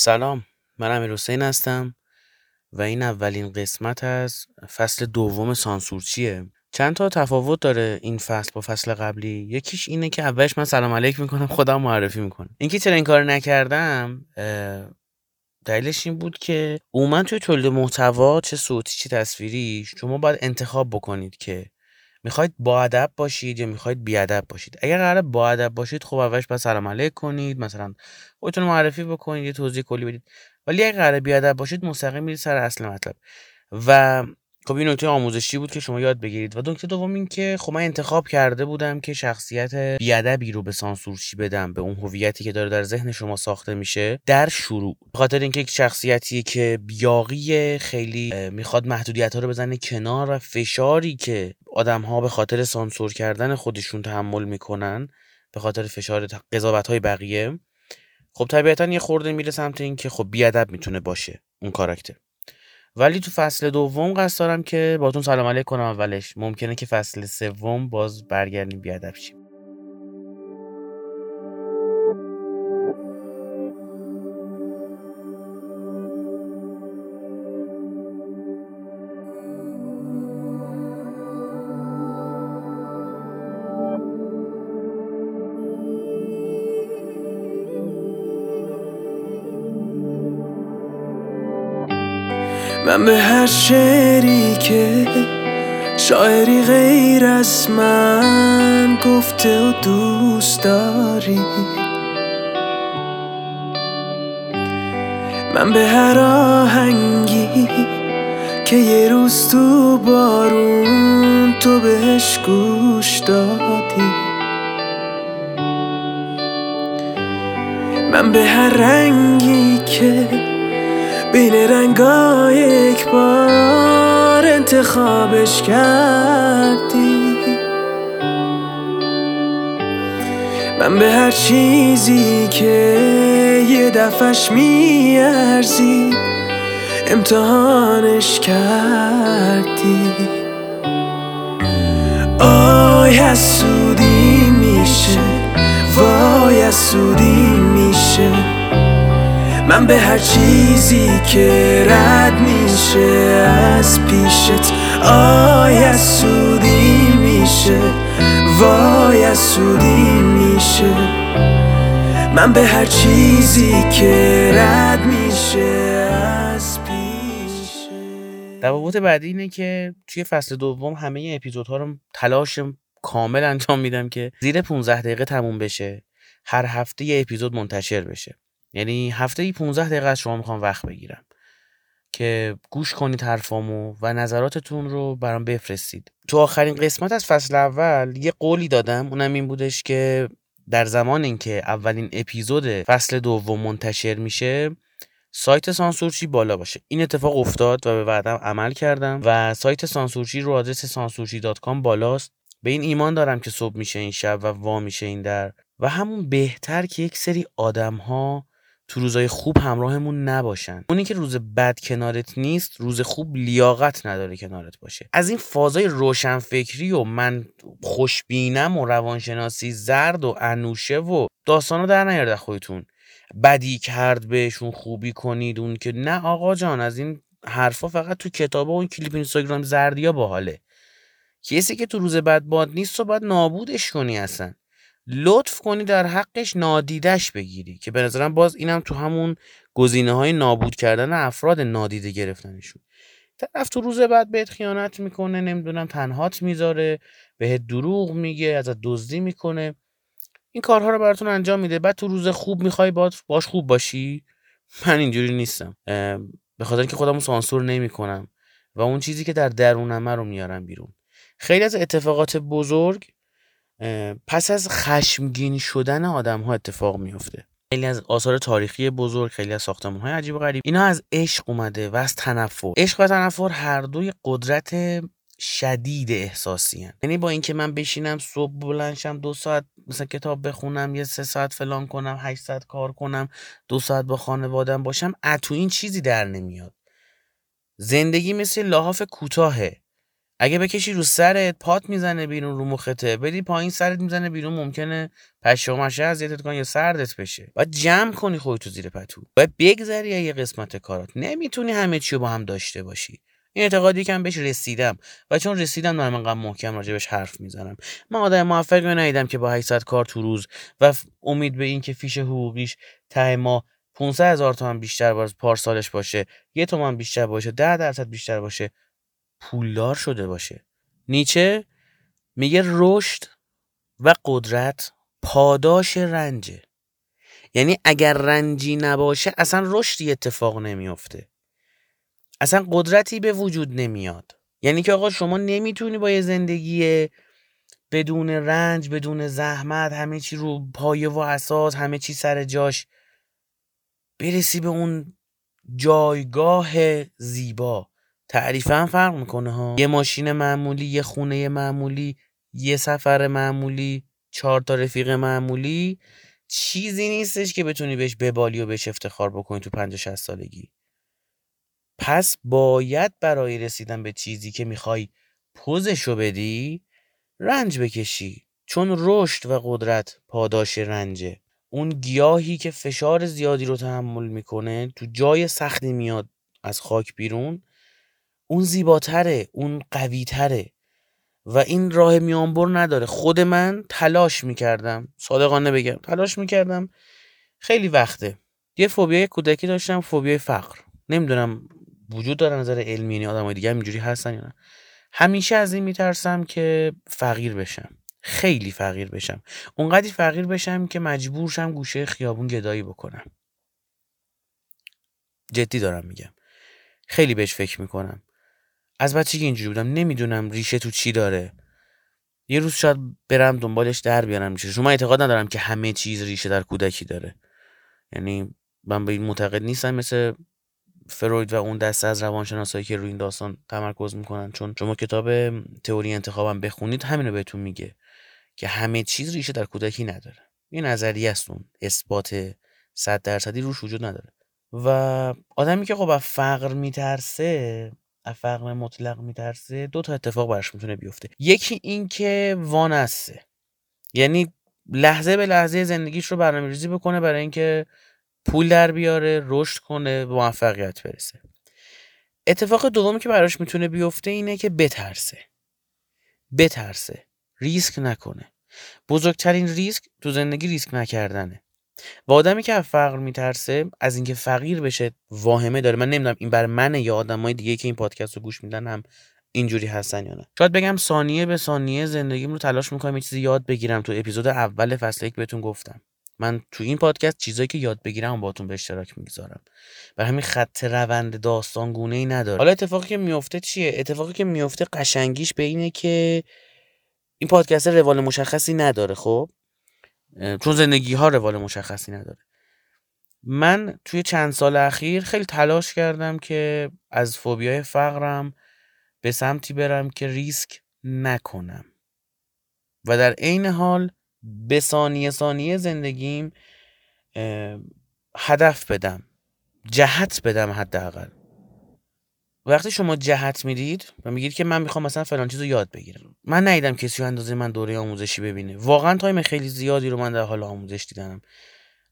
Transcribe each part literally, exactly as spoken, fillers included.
سلام، من امیر حسین هستم و این اولین قسمت از فصل دوم سانسورچیه. چند تا تفاوت داره این فصل با فصل قبلی. یکیش اینه که اولش من سلام علیک میکنم، خودم معرفی میکنم. اینکه چرا این کار نکردم دلیلش این بود که عموما توی تولید محتوا چه صوتی چه تصویری شما باید انتخاب بکنید که میخواید با ادب باشید یا میخواید بی ادب باشید. اگر قراره با ادب باشید خب اولش باید سلام علیک کنید، مثلا خودتون معرفی بکنید، یه توضیح کلی بدید. ولی اگر قراره بی ادب باشید مستقیم میرید سر اصل مطلب. و خب این نکته آموزشی بود که شما یاد بگیرید. و نکته دوم این که خب من انتخاب کرده بودم که شخصیت بی ادبی رو به سانسورچی بدم، به اون هویتی که داره در ذهن شما ساخته میشه در شروع. به خاطر اینکه یک شخصیتی که بیاقی خیلی میخواد محدودیت‌ها رو بزنه کنار و فشاری که آدم‌ها به خاطر سانسور کردن خودشون تحمل میکنن، به خاطر فشار قضاوت‌های بقیه، خب طبیعتاً یه خورده میره سمت اینکه خب بی ادب میتونه باشه اون کاراکتر. ولی تو فصل دوم قصد دارم که باتون سلام علیک کنم اولش. ممکنه که فصل سوم باز برگردیم بیادب شیم. من به هر شعری که شاعری غیر از من گفته و دوست داری، من به هر آهنگی که یه روز تو بارون تو بهش گوش دادی، من به هر رنگی که بین رنگا یک بار انتخابش کردی، من به هر چیزی که یه دفعش میارزی امتحانش کردی. آی حسودی میشه، وای حسودی میشه، من به هر چیزی که رد میشه از پیشت. آی حسودی میشه، وای حسودی میشه، من به هر چیزی که رد میشه از پیشت. تفاوت بعدی اینه که توی فصل دوم همه اپیزودها رو تلاش کامل انجام میدم که زیر پانزده دقیقه تموم بشه، هر هفته یه اپیزود منتشر بشه. یعنی هفته‌ای پانزده دقیقه از شما میخوام وقت بگیرم که گوش کنید حرفامو و نظراتتون رو برام بفرستید. تو آخرین قسمت از فصل اول یه قولی دادم، اونم این بودش که در زمان اینکه اولین اپیزود فصل دوم منتشر میشه سایت سانسورچی بالا باشه. این اتفاق افتاد و به وعدم عمل کردم و سایت سانسورچی رو آدرس سانسورچی دات کام بالاست. به این ایمان دارم که صبح میشه این شب و وا میشه این در. و همون بهتر که یک سری آدم‌ها تو روزای خوب همراهمون نباشن. اونی که روز بد کنارت نیست روز خوب لیاقت نداره کنارت باشه. از این فازای روشنفکری و من خوشبینم و روانشناسی زرد و انوشه و داستانا در نیارید خودتون. بدی کرد بهشون خوبی کنید، اون که نه آقا جان، از این حرفا فقط تو کتابا و اون کلیپ اینستاگرام زردیا باحاله. کسی که تو روز بد باد نیست و باید نابودش کنی اصلا. لطف کنی در حقش نادیدش بگیری که به نظرم باز اینم تو همون گزینه‌های نابود کردن افراد نادیده گرفتنشون. طرف تو روز بعد بهت خیانت میکنه، نمیدونم تنهات میذاره، بهت دروغ میگه، ازت دزدی میکنه، این کارها رو براتون انجام میده. بعد تو روز خوب میخوای باش خوب باشی. من اینجوری نیستم، به خاطر اینکه خودمو سانسور نمیکنم و اون چیزی که در درونم رو میارم بیرون. خیلی از اتفاقات بزرگ پس از خشمگین شدن آدم ها اتفاق میفته. خیلی از آثار تاریخی بزرگ، خیلی از ساختمان های عجیب و غریب، اینا از عشق اومده و از تنفر. عشق و تنفر هر دوی قدرت شدید احساسی هستند. یعنی با اینکه من بشینم صبح بلند شم دو ساعت مثلا کتاب بخونم، یه سه ساعت فلان کنم، هشت ساعت کار کنم، دو ساعت با خانواده‌ام باشم، از تو این چیزی در نمیاد. زندگی مثل لحاف کوتاهه. اگه بکشی رو سرت پات میزنه بیرون، رو مخته بدی پایین سرت میزنه بیرون، ممکنه پشماشه اذیتت کنه یا سردت بشه. باید جمع کنی خودتو زیر پتو، باید بگذری یه قسمت کارات، نمیتونی همه چی رو با هم داشته باشی. این اعتقادی که من بهش رسیدم و چون رسیدم دارم انقدر محکم راجبش حرف میزنم. من آدم موفقی ندیدم که با هشتصد کار تو روز و امید به این که فیش حقوقیش ته ماه پانصد هزار تومان بیشتر باز پارسالش باشه، یه تومان بیشتر باشه، ده درصد بیشتر باشه، پولدار شده باشه. نیچه میگه رشد و قدرت پاداش رنجه. یعنی اگر رنجی نباشه اصلا رشدی اتفاق نمیفته، اصلا قدرتی به وجود نمیاد. یعنی که آقا شما نمیتونی با یه زندگی بدون رنج، بدون زحمت، همه چی رو پایه و اساس، همه چی سر جاش، برسی به اون جایگاه زیبا. تعریف هم فرق میکنه ها. یه ماشین معمولی، یه خونه معمولی، یه سفر معمولی، چهار تا رفیق معمولی، چیزی نیستش که بتونی بهش ببالی و بهش افتخار بکنی تو پنجاه شصت سالگی. پس باید برای رسیدن به چیزی که میخوای پوزشو بدی رنج بکشی، چون رشد و قدرت پاداش رنجه. اون گیاهی که فشار زیادی رو تحمل میکنه، تو جای سختی میاد از خاک بیرون، اون زیباتره، اون قویتره و این راه میانبر نداره. خود من تلاش میکردم، صادقانه بگم تلاش میکردم خیلی وقته. یه فوبیای کودکی داشتم، فوبیای فقر. نمیدونم وجود داره نظر علمی، یعنی آدمای دیگه اینجوری هستن یا نه. همیشه از این میترسم که فقیر بشم، خیلی فقیر بشم، اونقدی فقیر بشم که مجبور شم گوشه خیابون گدایی بکنم. جدی دارم میگم، خیلی بهش فکر میکنم. از بچگی اینجوری بودم، نمیدونم ریشه تو چی داره. یه روز شاید برم دنبالش در بیارم ریشه. شما اعتقاد ندارم که همه چیز ریشه در کودکی داره، یعنی من به این معتقد نیستم مثل فروید و اون دسته از روانشناسایی که روی این داستان تمرکز میکنن. چون شما کتاب تئوری انتخاب هم بخونید همینو بهتون میگه که همه چیز ریشه در کودکی نداره. این نظریه است، اون اثبات صد درصدی روش وجود نداره. و آدمی که خب از فقر میترسه، از فقر مطلق میترسه، دو تا اتفاق براش میتونه بیفته. یکی این که وانسته، یعنی لحظه به لحظه زندگیش رو برنامه‌ریزی بکنه برای اینکه پول در بیاره، رشد کنه، به موفقیت برسه. اتفاق دومی که براش میتونه بیفته اینه که بترسه. بترسه، ریسک نکنه. بزرگترین ریسک تو زندگی ریسک نکردنه. و آدمی که از فقر میترسه، از اینکه فقیر بشه واهمه داره. من نمیدونم این بر من یا آدمای دیگه که این پادکست رو گوش میدن هم اینجوری هستن یا نه. شاید بگم ثانیه به ثانیه زندگیم رو تلاش میکنم یه چیزی یاد بگیرم. تو اپیزود اول فصل یک بهتون گفتم من تو این پادکست چیزایی که یاد بگیرم باهاتون به اشتراک میگذارم. برای همین خط روند داستان گونه‌ای نداره. حالا اتفاقی که میفته چیه؟ اتفاقی که میفته قشنگیش به اینه که این پادکست روال مشخصی نداره. خب چون زندگی ها روال مشخصی نداره. من توی چند سال اخیر خیلی تلاش کردم که از فوبیای فقرم به سمتی برم که ریسک نکنم و در عین حال به ثانیه ثانیه زندگیم هدف بدم، جهت بدم. حداقل وقتی شما جهت میدید و میگید که من میخوام مثلا فلان چیزو یاد بگیرم، من ندیدم کسی اندازه من دوره آموزشی ببینه. واقعا تایم خیلی زیادی رو من در حال آموزش دیدم،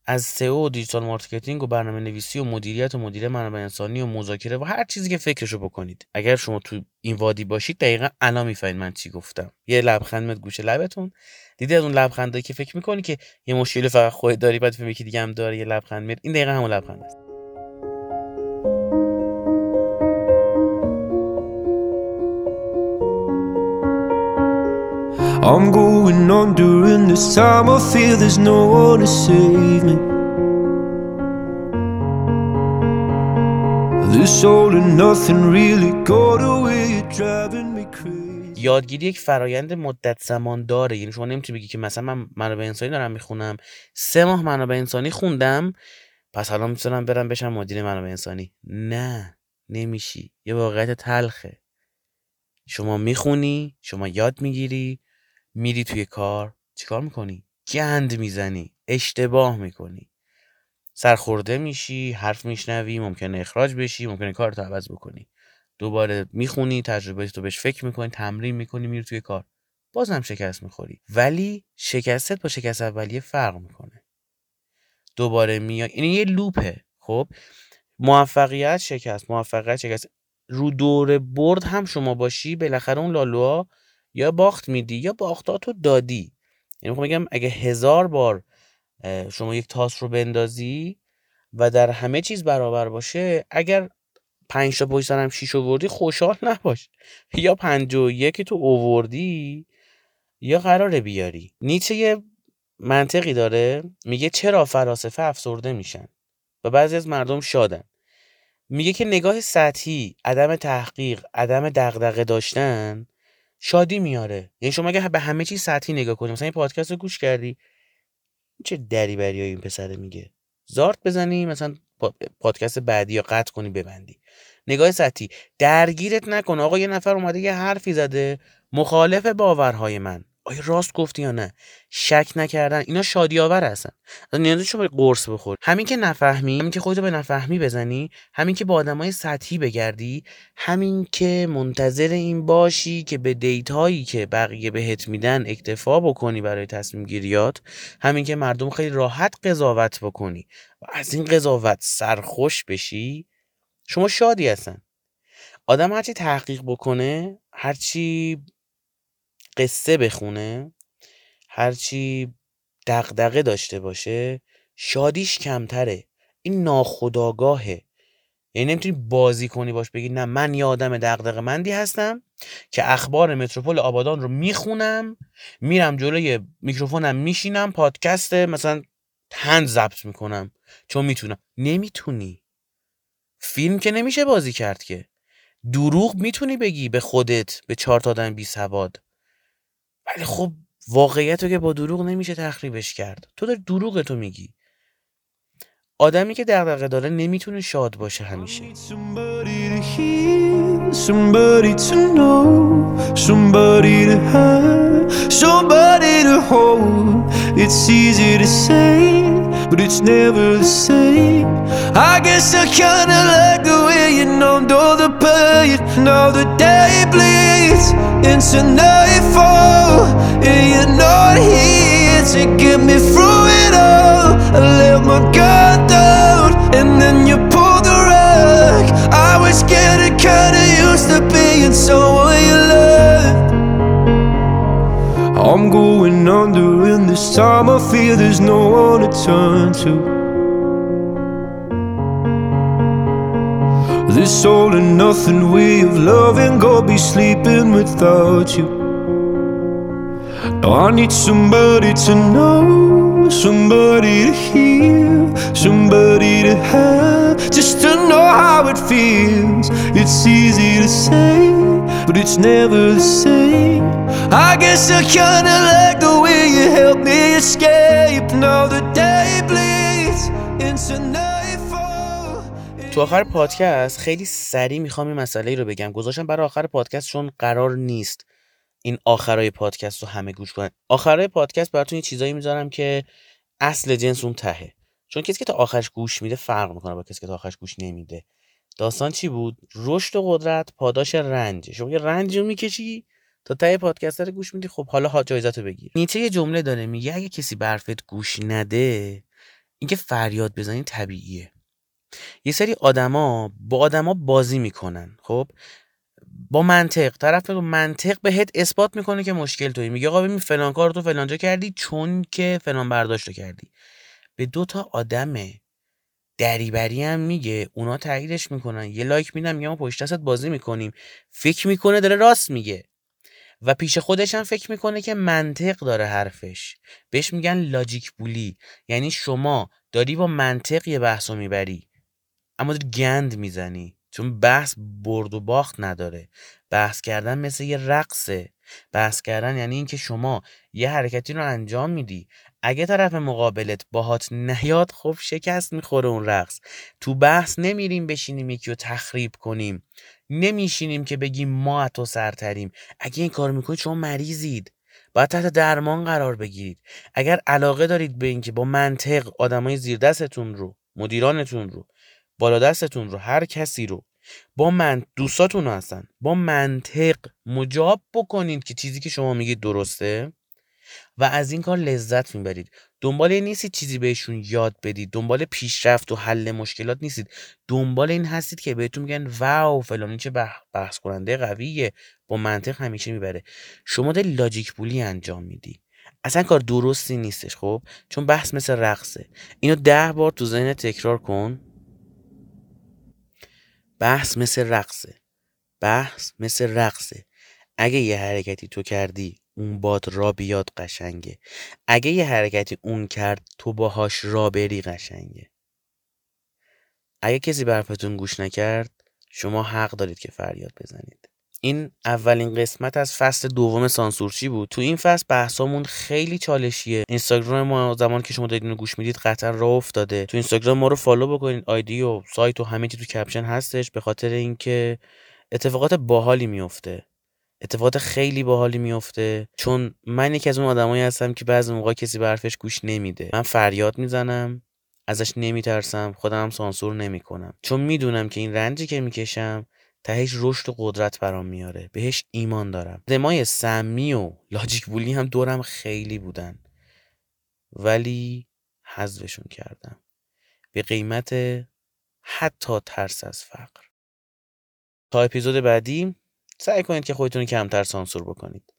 از اس ای او و دیجیتال مارکتینگ و برنامه نویسی و مدیریت و مدیریت منابع انسانی و مذاکره و هر چیزی که فکرشو بکنید. اگر شما تو این وادی باشید دقیقاً الان میفهمید من چی گفتم. یه لبخندت گوشه لبتون، دیدی از اون لبخندایی که فکر میکنی که یه مشکل فقط خودت داری بعد فهمی که دیگه هم داره، یه لبخند میاد. این دقیقاً همون لبخند است. I'm going on during this time, I feel there's no one to save me. This all and nothing really got away, you're driving me crazy. یادگیری یک فرایند مدت زمان داره. یعنی شما نمیتونی بگی که مثلا من منابع انسانی دارم میخونم، سه ماه منابع انسانی خوندم پس حالا میتونم برم بشم مدیر منابع انسانی. نه، نمیشی. یه واقعیت تلخه. شما میخونی، شما یاد میگیری، میری توی کار، چیکار میکنی؟ گند میزنی، اشتباه میکنی، سرخورده میشی، حرف میشنوی، ممکنه اخراج بشی، ممکنه کارتو عوض بکنی. دوباره میخونی، تجربه تو بهش فکر میکنی، تمرین میکنی، میری توی کار، بازم شکست میخوری، ولی شکستت با شکست اولیه فرق میکنه. دوباره میای، این یه لوپه. خب موفقیت شکست، موفقیت شکست، رو دور برد هم شما باشی بالاخره اون لالوها یا باخت میدی یا باختاتو دادی. یعنی میخوام بگم اگه هزار بار شما یک تاس رو بندازی و در همه چیز برابر باشه، اگر پنج تا پشت سر هم شیش آوردی خوشحال نباش، یا پنج و یکی تو آوردی یا قراره بیاری. نیچه یه منطقی داره، میگه چرا فلاسفه افسرده میشن و بعضی از مردم شادن؟ میگه که نگاه سطحی، عدم تحقیق، عدم دغدغه داشتن شادی میاره. یعنی شما اگه به همه چی سطحی نگاه کنیم، مثلا این پادکست رو گوش کردی، چه دریوری این پسره میگه، زارت بزنی مثلا پادکست بعدی یا قطع کنی ببندی. نگاه سطحی درگیرت نکن. آقا یه نفر اومده یه حرفی زده مخالف باورهای من، آیا راست گفتی یا نه؟ شک نکردن اینا شادی آور هستن. نیازی شما قرص بخور. همین که نفهمی، همین که خودتو به نفهمی بزنی، همین که با آدمای سطحی بگردی، همین که منتظر این باشی که به دیتایی که بقیه بهت میدن اکتفا بکنی برای تصمیم گیریات، همین که مردم خیلی راحت قضاوت بکنی و از این قضاوت سرخوش بشی، شما شادی هستن. آدم هرچی تحقیق بکنه، هرچی قصه بخونه، هرچی دغدغه داشته باشه، شادیش کمتره. این ناخودآگاهه. یعنی نمیتونی بازی کنی باش، بگی نه من یه آدم دغدغه مندی هستم که اخبار متروپول آبادان رو میخونم، میرم جلوی میکروفونم میشینم، پادکست مثلا هند ضبط میکنم چون میتونم. نمیتونی. فیلم که نمیشه بازی کرد که. دروغ میتونی بگی به خودت، به چهار تا آدم بی سواد، ولی خب واقعیت رو که با دروغ نمیشه تخریبش کرد. تو داری دروغ تو میگی. آدمی که دغدغه داره نمیتونه شاد باشه همیشه. And you're not here to get me through it all. I let my guard down and then you pulled the rug. I was getting kinda used to being someone you loved. I'm going under and this time I fear there's no one to turn to. This all or nothing way of loving, go be sleeping without you. No, I need somebody to know, somebody to hear, somebody to have, just to know how it feels. It's easy to say, but it's never the same. I guess I kinda like the way you helped me escape. Now the day bleeds into nightfall. تو آخر پادکست خیلی سریع میخوام این مسئله رو بگم. گذاشتم برای آخر پادکست چون قرار نیست این آخرای پادکست رو همه گوش کنن. آخرای پادکست براتون یه چیزایی میذارم که اصل جنس اون تهه، چون کسی که تا آخرش گوش میده فرق میکنه با کسی که تا آخرش گوش نمیده. داستان چی بود؟ رشد و قدرت پاداش رنج. شما یه رنج رو میکشی تا ته پادکست رو گوش میدی، خب حالا جایزتو بگیر. نیچه یه جمله داره میگه اگه کسی به حرفت گوش نده، اینکه فریاد بزنی طبیعیه. یه سری آدما با آدما بازی میکنن، خب با منطق. طرف رو منطق بهت اثبات میکنه که مشکل تویی، میگه آقا ببین فلان کار تو فلان جا کردی چون که فلان برداشت رو کردی. به دو تا آدم دریبری هم میگه، اونا تاییدش میکنن، یه لایک میدن، میگم ما پشت دستت بازی میکنیم. فکر میکنه داره راست میگه و پیش خودش هم فکر میکنه که منطق داره حرفش. بهش میگن لاجیک بولی. یعنی شما داری با منطق یه بحثو میبری اما داری گند میزنی، چون بحث برد و باخت نداره. بحث کردن مثل یه رقصه. بحث کردن یعنی این که شما یه حرکتی رو انجام میدی، اگه طرف مقابلت باهات نیاد خب شکست میخوره اون رقص. تو بحث نمیریم بشینیم یکی رو تخریب کنیم، نمیشینیم که بگیم ما اتو سرتریم. اگه این کار میکنید شما مریضید، باید تحت درمان قرار بگیرید. اگر علاقه دارید به این که با منطق آدمای زیر دستتون رو، مدیرانتون رو، بالا دستتون رو، هر کسی رو با من دوستاتون هستن، با منطق مجاب بکنید که چیزی که شما میگید درسته و از این کار لذت میبرید. دنبال این نیستید چیزی بهشون یاد بدید، دنبال پیشرفت و حل مشکلات نیستید، دنبال این هستید که بهتون میگن واو فلانی چه بحث کننده قویه، با منطق همیشه میبره. شما داری لاجیک پولی انجام میدی، اصلا کار درستی نیستش. خب چون بحث مثل رقصه، اینو ده بار تو ذهنت تکرار کن. بحث مثل رقصه، بحث مثل رقصه. اگه یه حرکتی تو کردی اون باد را بیاد قشنگه، اگه یه حرکتی اون کرد تو باهاش را بری قشنگه. اگه کسی برفتون گوش نکرد شما حق دارید که فریاد بزنید. این اولین قسمت از فصل دوم سانسورچی بود. تو این فصل بحثامون خیلی چالشیه. اینستاگرام ما زمان که شما دارید اینو گوش میدید قطعا راه افتاده. تو اینستاگرام ما رو فالو بکنید، آیدی و سایت و همه چی تو کپشن هستش، به خاطر اینکه اتفاقات باحالی میفته. اتفاقات خیلی باحالی میفته چون من یکی از اون آدمایی هستم که بعضی موقع کسی به حرفش گوش نمیده. من فریاد میزنم، ازش نمیترسم، خودم هم سانسور نمیکنم چون میدونم که این رنجی که میکشم تهش رشد و قدرت برام میاره. بهش ایمان دارم. دمای سمی و لاجیک بولی هم دورم خیلی بودن ولی حذفشون کردم به قیمت حتی ترس از فقر. تا اپیزود بعدی سعی کنید که خودتون کمتر سانسور بکنید،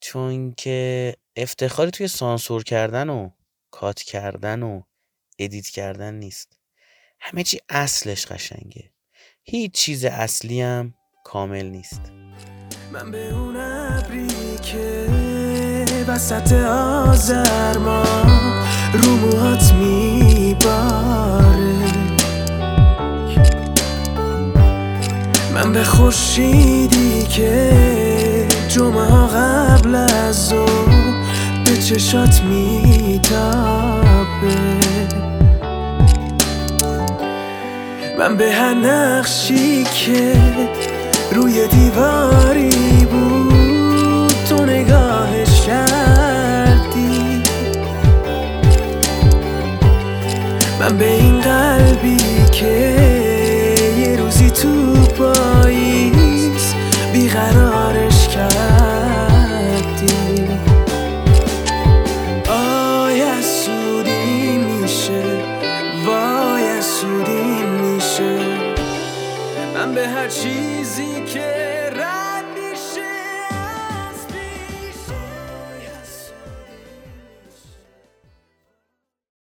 چون که افتخاری توی سانسور کردن و کات کردن و ادیت کردن نیست. همه چی اصلش قشنگه، هیچ چیز اصلی هم کامل نیست. من به اون ابری که وسط آذر ما رو موهات میباره، من به خورشیدی که جمعه ها قبل از اون به چشات میتابه، من به هر نقشی که روی دیواری بود تو نگاهش کردی، من به این قلبی که یه روزی تو پاییز بیقرارش کردی. آی از سودی میشه، وای از سودی میشه، من به هر چیزی که